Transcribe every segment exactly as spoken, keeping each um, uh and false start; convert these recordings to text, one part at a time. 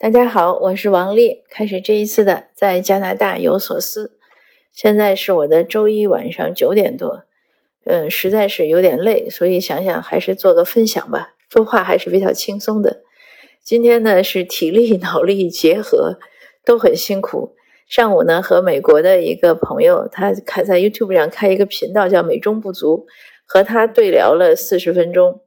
大家好，我是王丽，开始这一次的在加拿大有所思。现在是我的周一晚上九点多，嗯，实在是有点累，所以想想还是做个分享吧，说话还是比较轻松的。今天呢是体力脑力结合，都很辛苦。上午呢和美国的一个朋友，他开在 YouTube 上开一个频道叫美中不足，和他对聊了四十分钟。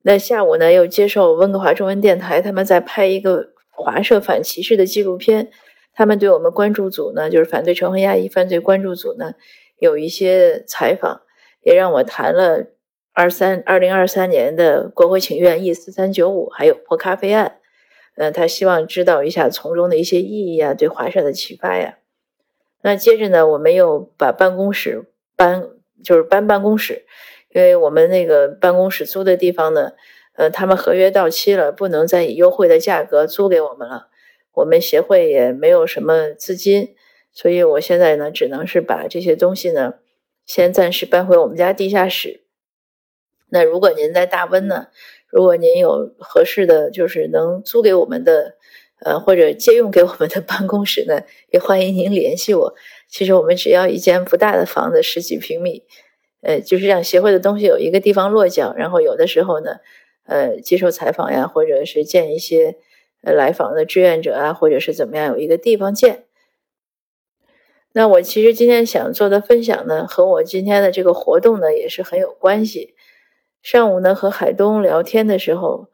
那下午呢又接受温哥华中文电台，他们在拍一个华社反歧视的纪录片，他们对我们关注组呢，就是反对仇恨压抑犯罪关注组呢，有一些采访，也让我谈了二零二三年的国会请愿 E四三九五 还有泼咖啡案，呃，他希望知道一下从中的一些意义啊，对华社的启发呀。那接着呢，我们又把办公室搬，就是搬办公室，因为我们那个办公室租的地方呢，呃，他们合约到期了，不能再以优惠的价格租给我们了。我们协会也没有什么资金，所以我现在呢，只能是把这些东西呢，先暂时搬回我们家地下室。那如果您在大温呢，如果您有合适的，就是能租给我们的，呃，或者借用给我们的办公室呢，也欢迎您联系我。其实我们只要一间不大的房子，十几平米，呃，就是让协会的东西有一个地方落脚，然后有的时候呢，呃，接受采访呀，或者是见一些呃来访的志愿者啊，或者是怎么样，有一个地方见。那我其实今天想做的分享呢，和我今天的这个活动呢，也是很有关系。上午呢，和海东聊天的时候，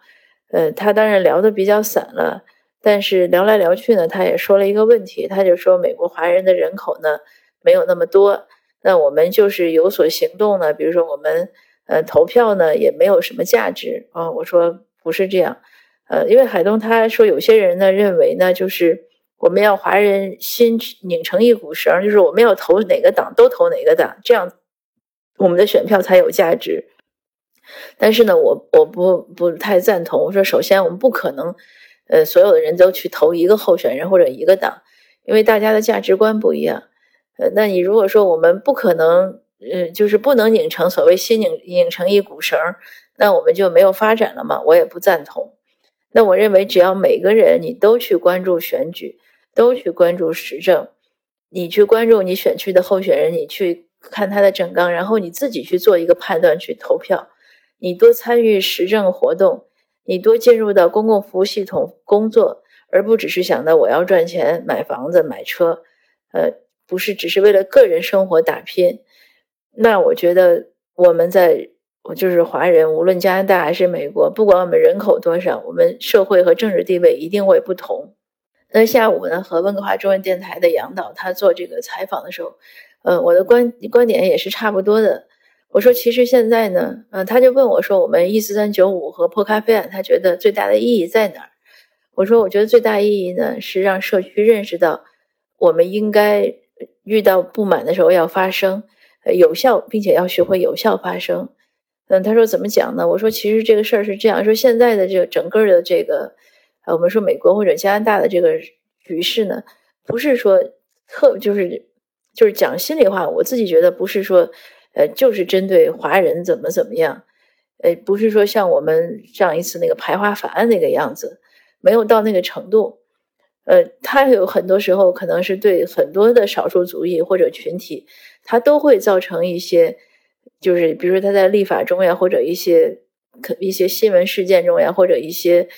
呃，他当然聊得比较散了，但是聊来聊去呢，他也说了一个问题，他就说美国华人的人口呢，没有那么多，那我们就是有所行动呢，比如说我们呃，投票呢也没有什么价值啊、哦。我说不是这样，呃，因为海东他说有些人呢认为呢，就是我们要华人心拧成一股绳，就是我们要投哪个党都投哪个党，这样我们的选票才有价值。但是呢，我我不不太赞同。我说，首先我们不可能，呃，所有的人都去投一个候选人或者一个党，因为大家的价值观不一样。呃，那你如果说我们不可能。呃、嗯，就是不能拧成所谓心拧拧成一股绳，那我们就没有发展了嘛，我也不赞同。那我认为只要每个人你都去关注选举，都去关注时政，你去关注你选区的候选人，你去看他的政纲，然后你自己去做一个判断，去投票，你多参与时政活动，你多进入到公共服务系统工作，而不只是想到我要赚钱买房子买车，呃，不是只是为了个人生活打拼。那我觉得我们在我就是华人，无论加拿大还是美国，不管我们人口多少，我们社会和政治地位一定会不同。那下午呢，和温哥华中文电台的杨导他做这个采访的时候，呃，我的观观点也是差不多的。我说其实现在呢，呃，他就问我说我们E四三九五和破咖啡案，他觉得最大的意义在哪儿？我说我觉得最大意义呢是让社区认识到我们应该遇到不满的时候要发声。有效，并且要学会有效发声。嗯，他说怎么讲呢？我说其实这个事儿是这样，说现在的这个整个的这个，呃，我们说美国或者加拿大的这个局势呢，不是说特就是就是讲心里话，我自己觉得不是说，呃，就是针对华人怎么怎么样，呃，不是说像我们上一次那个排华法案那个样子，没有到那个程度。呃，他有很多时候可能是对很多的少数族裔或者群体，他都会造成一些，就是比如说他在立法中呀，或者一些一些新闻事件中呀，或者一些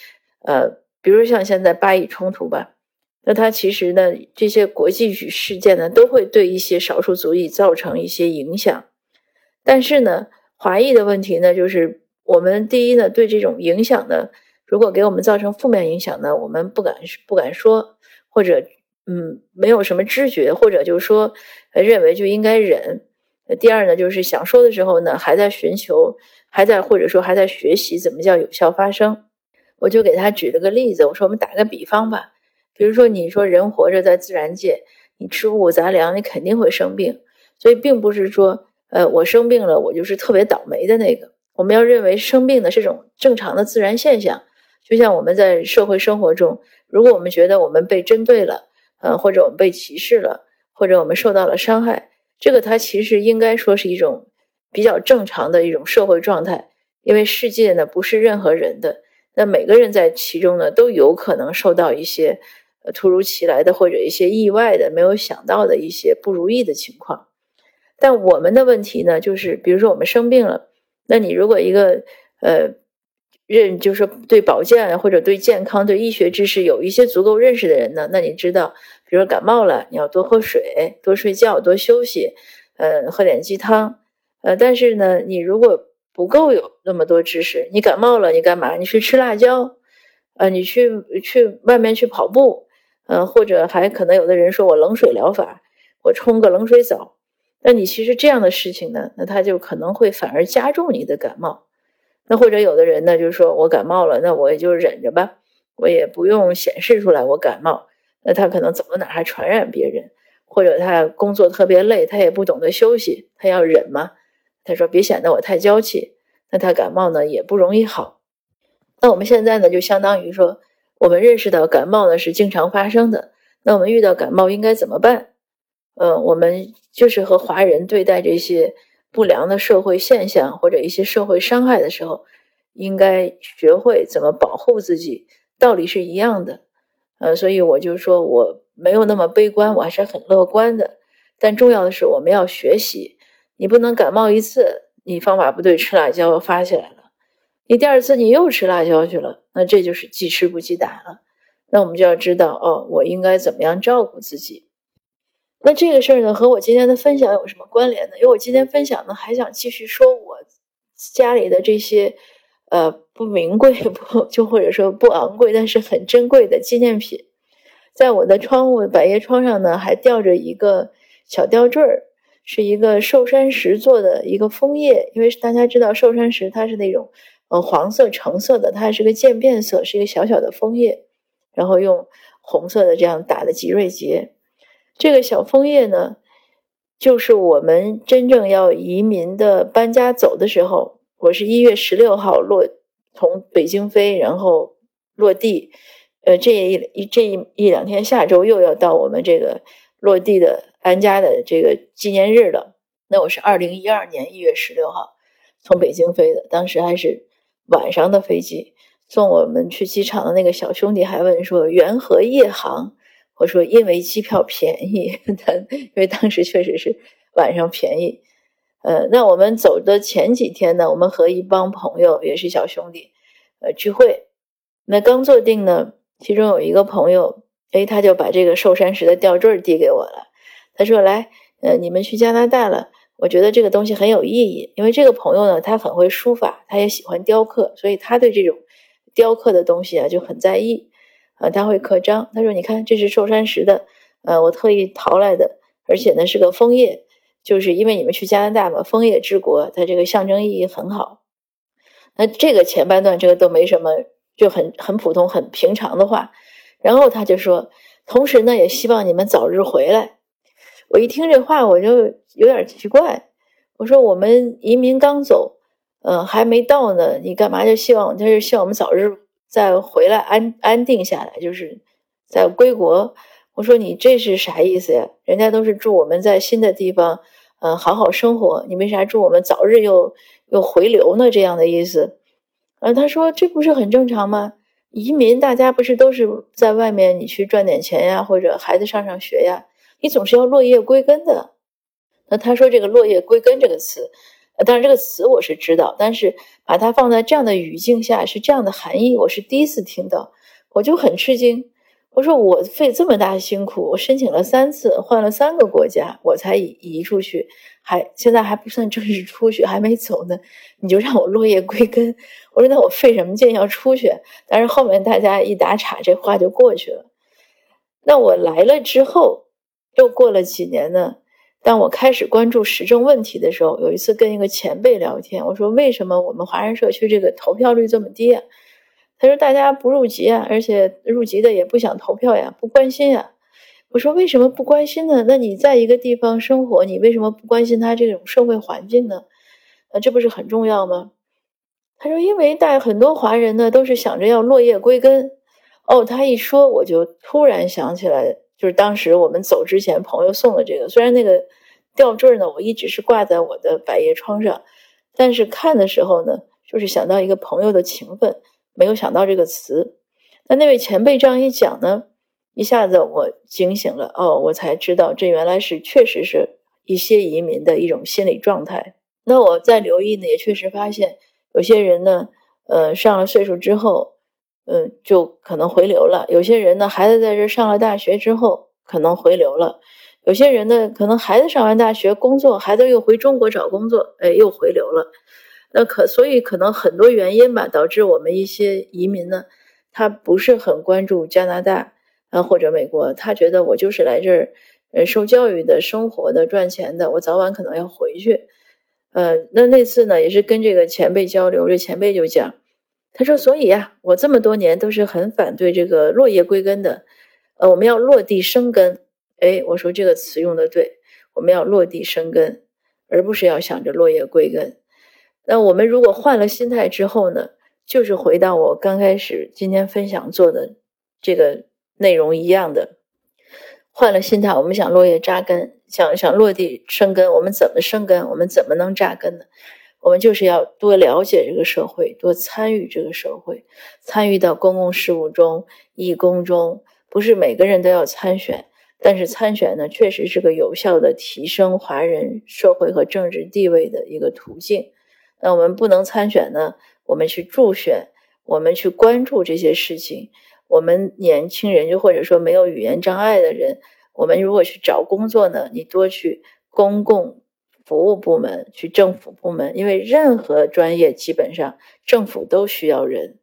呃，比如像现在巴以冲突吧，那他其实呢，这些国际事件呢，都会对一些少数族裔造成一些影响。但是呢，华裔的问题呢，就是我们第一呢，对这种影响呢。如果给我们造成负面影响呢，我们不敢不敢说，或者嗯没有什么知觉，或者就是说认为就应该忍。第二呢，就是想说的时候呢，还在寻求，还在或者说还在学习怎么叫有效发声。我就给他举了个例子，我说我们打个比方吧，比如说你说人活着在自然界，你吃五谷杂粮，你肯定会生病，所以并不是说呃我生病了我就是特别倒霉的那个，我们要认为生病呢是种正常的自然现象。就像我们在社会生活中，如果我们觉得我们被针对了，呃，或者我们被歧视了，或者我们受到了伤害，这个它其实应该说是一种比较正常的一种社会状态，因为世界呢不是任何人的，那每个人在其中呢，都有可能受到一些突如其来的或者一些意外的、没有想到的一些不如意的情况。但我们的问题呢，就是比如说我们生病了，那你如果一个呃认就是对保健或者对健康、对医学知识有一些足够认识的人呢，那你知道，比如说感冒了，你要多喝水、多睡觉、多休息，呃，喝点鸡汤。呃，但是呢，你如果不够有那么多知识，你感冒了，你干嘛？你去吃辣椒，呃，你去去外面去跑步，呃，或者还可能有的人说我冷水疗法，我冲个冷水澡。那你其实这样的事情呢，那它就可能会反而加重你的感冒。那或者有的人呢，就是说我感冒了，那我也就忍着吧，我也不用显示出来我感冒。那他可能走到哪还传染别人，或者他工作特别累，他也不懂得休息，他要忍嘛。他说别显得我太娇气，那他感冒呢也不容易好。那我们现在呢，就相当于说我们认识到感冒呢是经常发生的，那我们遇到感冒应该怎么办？呃，我们就是和华人对待这些不良的社会现象或者一些社会伤害的时候，应该学会怎么保护自己，道理是一样的。呃，所以我就说我没有那么悲观，我还是很乐观的。但重要的是我们要学习，你不能感冒一次，你方法不对，吃辣椒发起来了，你第二次你又吃辣椒去了，那这就是记吃不记打了。那我们就要知道，哦，我应该怎么样照顾自己。那这个事儿呢，和我今天的分享有什么关联呢？因为我今天分享呢，还想继续说我家里的这些，呃，不名贵，不就或者说不昂贵，但是很珍贵的纪念品。在我的窗户百叶窗上呢，还吊着一个小吊坠儿。是一个寿山石做的一个枫叶，因为大家知道寿山石它是那种呃黄色橙色的，它还是个渐变色，是一个小小的枫叶，然后用红色的这样打的吉瑞结。这个小枫叶呢，就是我们真正要移民的搬家走的时候，我是一月十六号落从北京飞，然后落地，呃这一这一一两天下周又要到我们这个落地的安家的这个纪念日了。那我是二零一二年一月十六号从北京飞的，当时还是晚上的飞机。送我们去机场的那个小兄弟还问说缘何夜航，我说因为机票便宜，但因为当时确实是晚上便宜。呃，那我们走的前几天呢，我们和一帮朋友也是小兄弟呃聚会，那刚坐定呢，其中有一个朋友，哎，他就把这个寿山石的吊坠递给我了。他说来呃，你们去加拿大了，我觉得这个东西很有意义。因为这个朋友呢，他很会书法，他也喜欢雕刻，所以他对这种雕刻的东西啊就很在意啊、呃，他会刻章。他说你看这是寿山石的，呃，我特意淘来的，而且呢是个枫叶，就是因为你们去加拿大嘛，枫叶之国，它这个象征意义很好。那这个前半段这个都没什么，就很很普通很平常的话。然后他就说同时呢也希望你们早日回来。我一听这话我就有点奇怪，我说我们移民刚走，呃，还没到呢，你干嘛就希望他是希望我们早日再回来安安定下来，就是再归国。我说你这是啥意思呀？人家都是祝我们在新的地方，呃，好好生活，你为啥祝我们早日又又回流呢？这样的意思。呃，他说这不是很正常吗？移民大家不是都是在外面你去赚点钱呀，或者孩子上上学呀，你总是要落叶归根的。那他说这个落叶归根这个词，当然这个词我是知道，但是把它放在这样的语境下，是这样的含义，我是第一次听到，我就很吃惊。我说我费这么大辛苦，我申请了三次，换了三个国家，我才移出去，还现在还不算正式出去，还没走呢，你就让我落叶归根。我说那我费什么劲要出去？但是后面大家一打岔，这话就过去了。那我来了之后又过了几年呢，当我开始关注时政问题的时候，有一次跟一个前辈聊天，我说为什么我们华人社区这个投票率这么低啊？他说大家不入籍啊，而且入籍的也不想投票呀，不关心呀。我说为什么不关心呢？那你在一个地方生活，你为什么不关心他这种社会环境呢？那这不是很重要吗？他说因为大很多华人呢都是想着要落叶归根。哦，他一说我就突然想起来，就是当时我们走之前朋友送的这个，虽然那个吊坠呢我一直是挂在我的百叶窗上，但是看的时候呢，就是想到一个朋友的情分，没有想到这个词。但那位前辈这样一讲呢，一下子我警醒了，哦，我才知道这原来是确实是一些移民的一种心理状态。那我再留意呢，也确实发现有些人呢，呃，上了岁数之后，嗯、呃，就可能回流了；有些人呢，孩子在这上了大学之后，可能回流了；有些人呢，可能孩子上完大学工作，孩子又回中国找工作，哎，又回流了。那可所以可能很多原因吧，导致我们一些移民呢，他不是很关注加拿大啊或者美国，他觉得我就是来这儿，呃，受教育的、生活的、赚钱的，我早晚可能要回去。呃，那那次呢，也是跟这个前辈交流，这前辈就讲，他说，所以啊，我这么多年都是很反对这个落叶归根的，呃，我们要落地生根。哎，我说这个词用的对，我们要落地生根，而不是要想着落叶归根。那我们如果换了心态之后呢，就是回到我刚开始今天分享做的这个内容一样的，换了心态，我们想落叶扎根，想想落地生根，我们怎么生根？我们怎么能扎根呢？我们就是要多了解这个社会，多参与这个社会，参与到公共事务中、义工中。不是每个人都要参选，但是参选呢，确实是个有效的提升华人社会和政治地位的一个途径。那我们不能参选呢，我们去助选，我们去关注这些事情。我们年轻人，就或者说没有语言障碍的人，我们如果去找工作呢，你多去公共服务部门，去政府部门，因为任何专业基本上政府都需要人。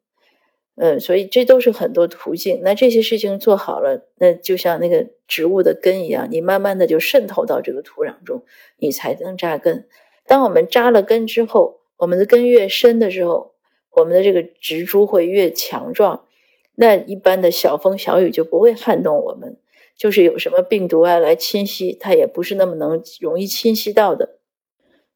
嗯，所以这都是很多途径。那这些事情做好了，那就像那个植物的根一样，你慢慢的就渗透到这个土壤中，你才能扎根。当我们扎了根之后，我们的根越深的时候，我们的这个植株会越强壮，那一般的小风小雨就不会撼动我们，就是有什么病毒啊来侵袭，它也不是那么能容易侵袭到的。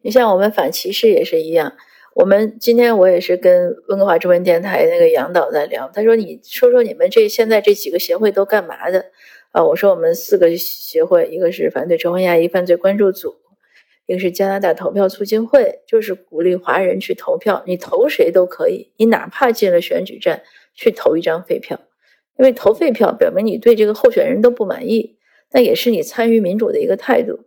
你像我们反歧视也是一样，我们今天我也是跟温哥华中文电台那个杨导在聊，他说你说说你们这现在这几个协会都干嘛的啊？我说我们四个协会，一个是反对仇恨亚裔犯罪关注组，一个是加拿大投票促进会，就是鼓励华人去投票，你投谁都可以，你哪怕进了选举站去投一张废票，因为投废票表明你对这个候选人都不满意，那也是你参与民主的一个态度。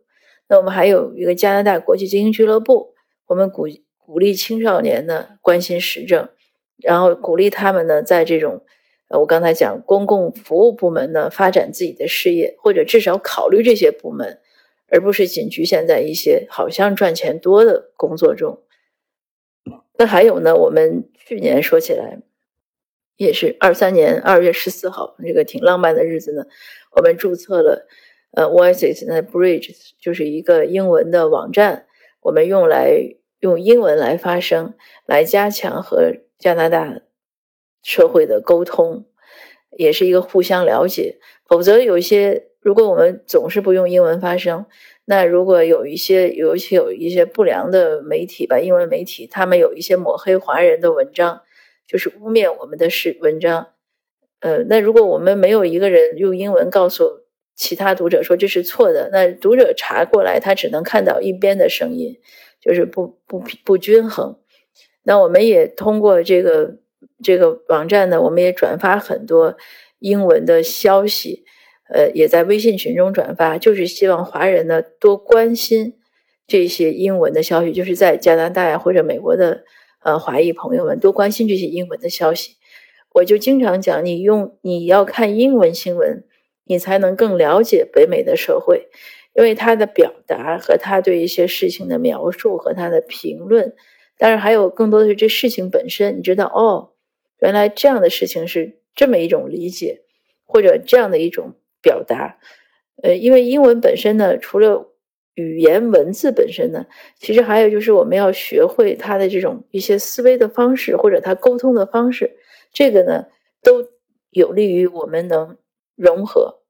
那我们还有一个加拿大国际精英俱乐部，我们鼓鼓励青少年呢关心时政，然后鼓励他们呢在这种我刚才讲公共服务部门呢发展自己的事业，或者至少考虑这些部门，而不是仅局限在一些好像赚钱多的工作中。那还有呢，我们去年说起来也是二三年二月十四号，这个挺浪漫的日子呢，我们注册了呃 Voices and Bridges， 就是一个英文的网站，我们用来用英文来发声，来加强和加拿大社会的沟通，也是一个互相了解。否则有一些，如果我们总是不用英文发声，那如果有一些尤其有一些不良的媒体吧，英文媒体，他们有一些抹黑华人的文章，就是污蔑我们的是文章，呃，那如果我们没有一个人用英文告诉其他读者说这是错的，那读者查过来，他只能看到一边的声音，就是不不不均衡。那我们也通过这个这个网站呢，我们也转发很多英文的消息，呃，也在微信群中转发，就是希望华人呢多关心这些英文的消息，就是在加拿大呀或者美国的。呃，华裔朋友们多关心这些英文的消息。我就经常讲，你用你要看英文新闻，你才能更了解北美的社会，因为他的表达和他对一些事情的描述和他的评论，当然还有更多的是这事情本身，你知道哦，原来这样的事情是这么一种理解，或者这样的一种表达。呃，因为英文本身呢，除了语言文字本身呢，其实还有就是我们要学会他的这种一些思维的方式，或者他沟通的方式，这个呢都有利于我们能融合。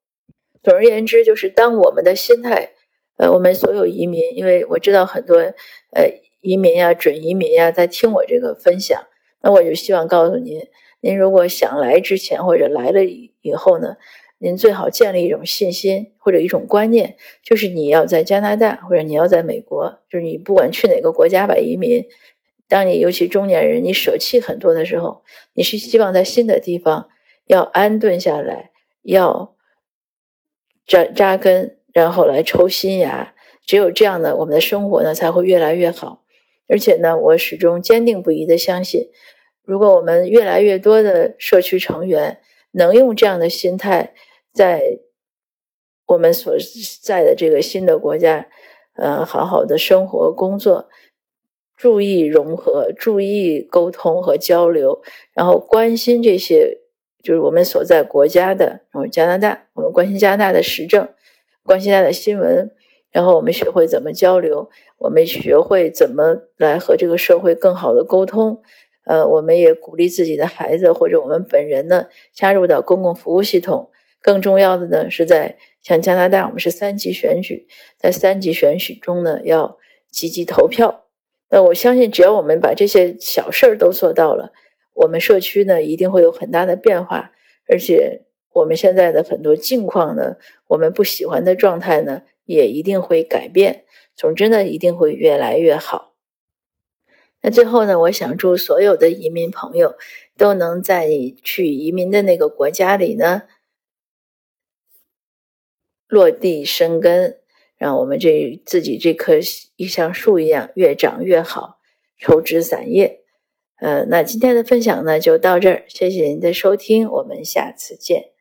总而言之，就是当我们的心态，呃，我们所有移民，因为我知道很多呃移民呀、准移民呀在听我这个分享，那我就希望告诉您，您如果想来之前或者来了以后呢，您最好建立一种信心或者一种观念，就是你要在加拿大或者你要在美国，就是你不管去哪个国家吧移民，当你尤其中年人，你舍弃很多的时候，你是希望在新的地方要安顿下来，要扎扎根，然后来抽新芽。只有这样呢，我们的生活呢才会越来越好。而且呢，我始终坚定不移的相信，如果我们越来越多的社区成员能用这样的心态，在我们所在的这个新的国家，呃，好好的生活、工作，注意融合，注意沟通和交流，然后关心这些，就是我们所在国家的，加拿大，我们关心加拿大的时政，关心它的新闻，然后我们学会怎么交流，我们学会怎么来和这个社会更好的沟通，呃，我们也鼓励自己的孩子或者我们本人呢，加入到公共服务系统。更重要的呢，是在像加拿大，我们是三级选举，在三级选举中呢，要积极投票。那我相信只要我们把这些小事儿都做到了，我们社区呢一定会有很大的变化，而且我们现在的很多境况呢，我们不喜欢的状态呢也一定会改变，总之呢一定会越来越好。那最后呢，我想祝所有的移民朋友都能在你去移民的那个国家里呢落地生根，让我们这自己这棵一像树一样越长越好，抽枝散叶。呃，那今天的分享呢就到这儿，谢谢您的收听，我们下次见。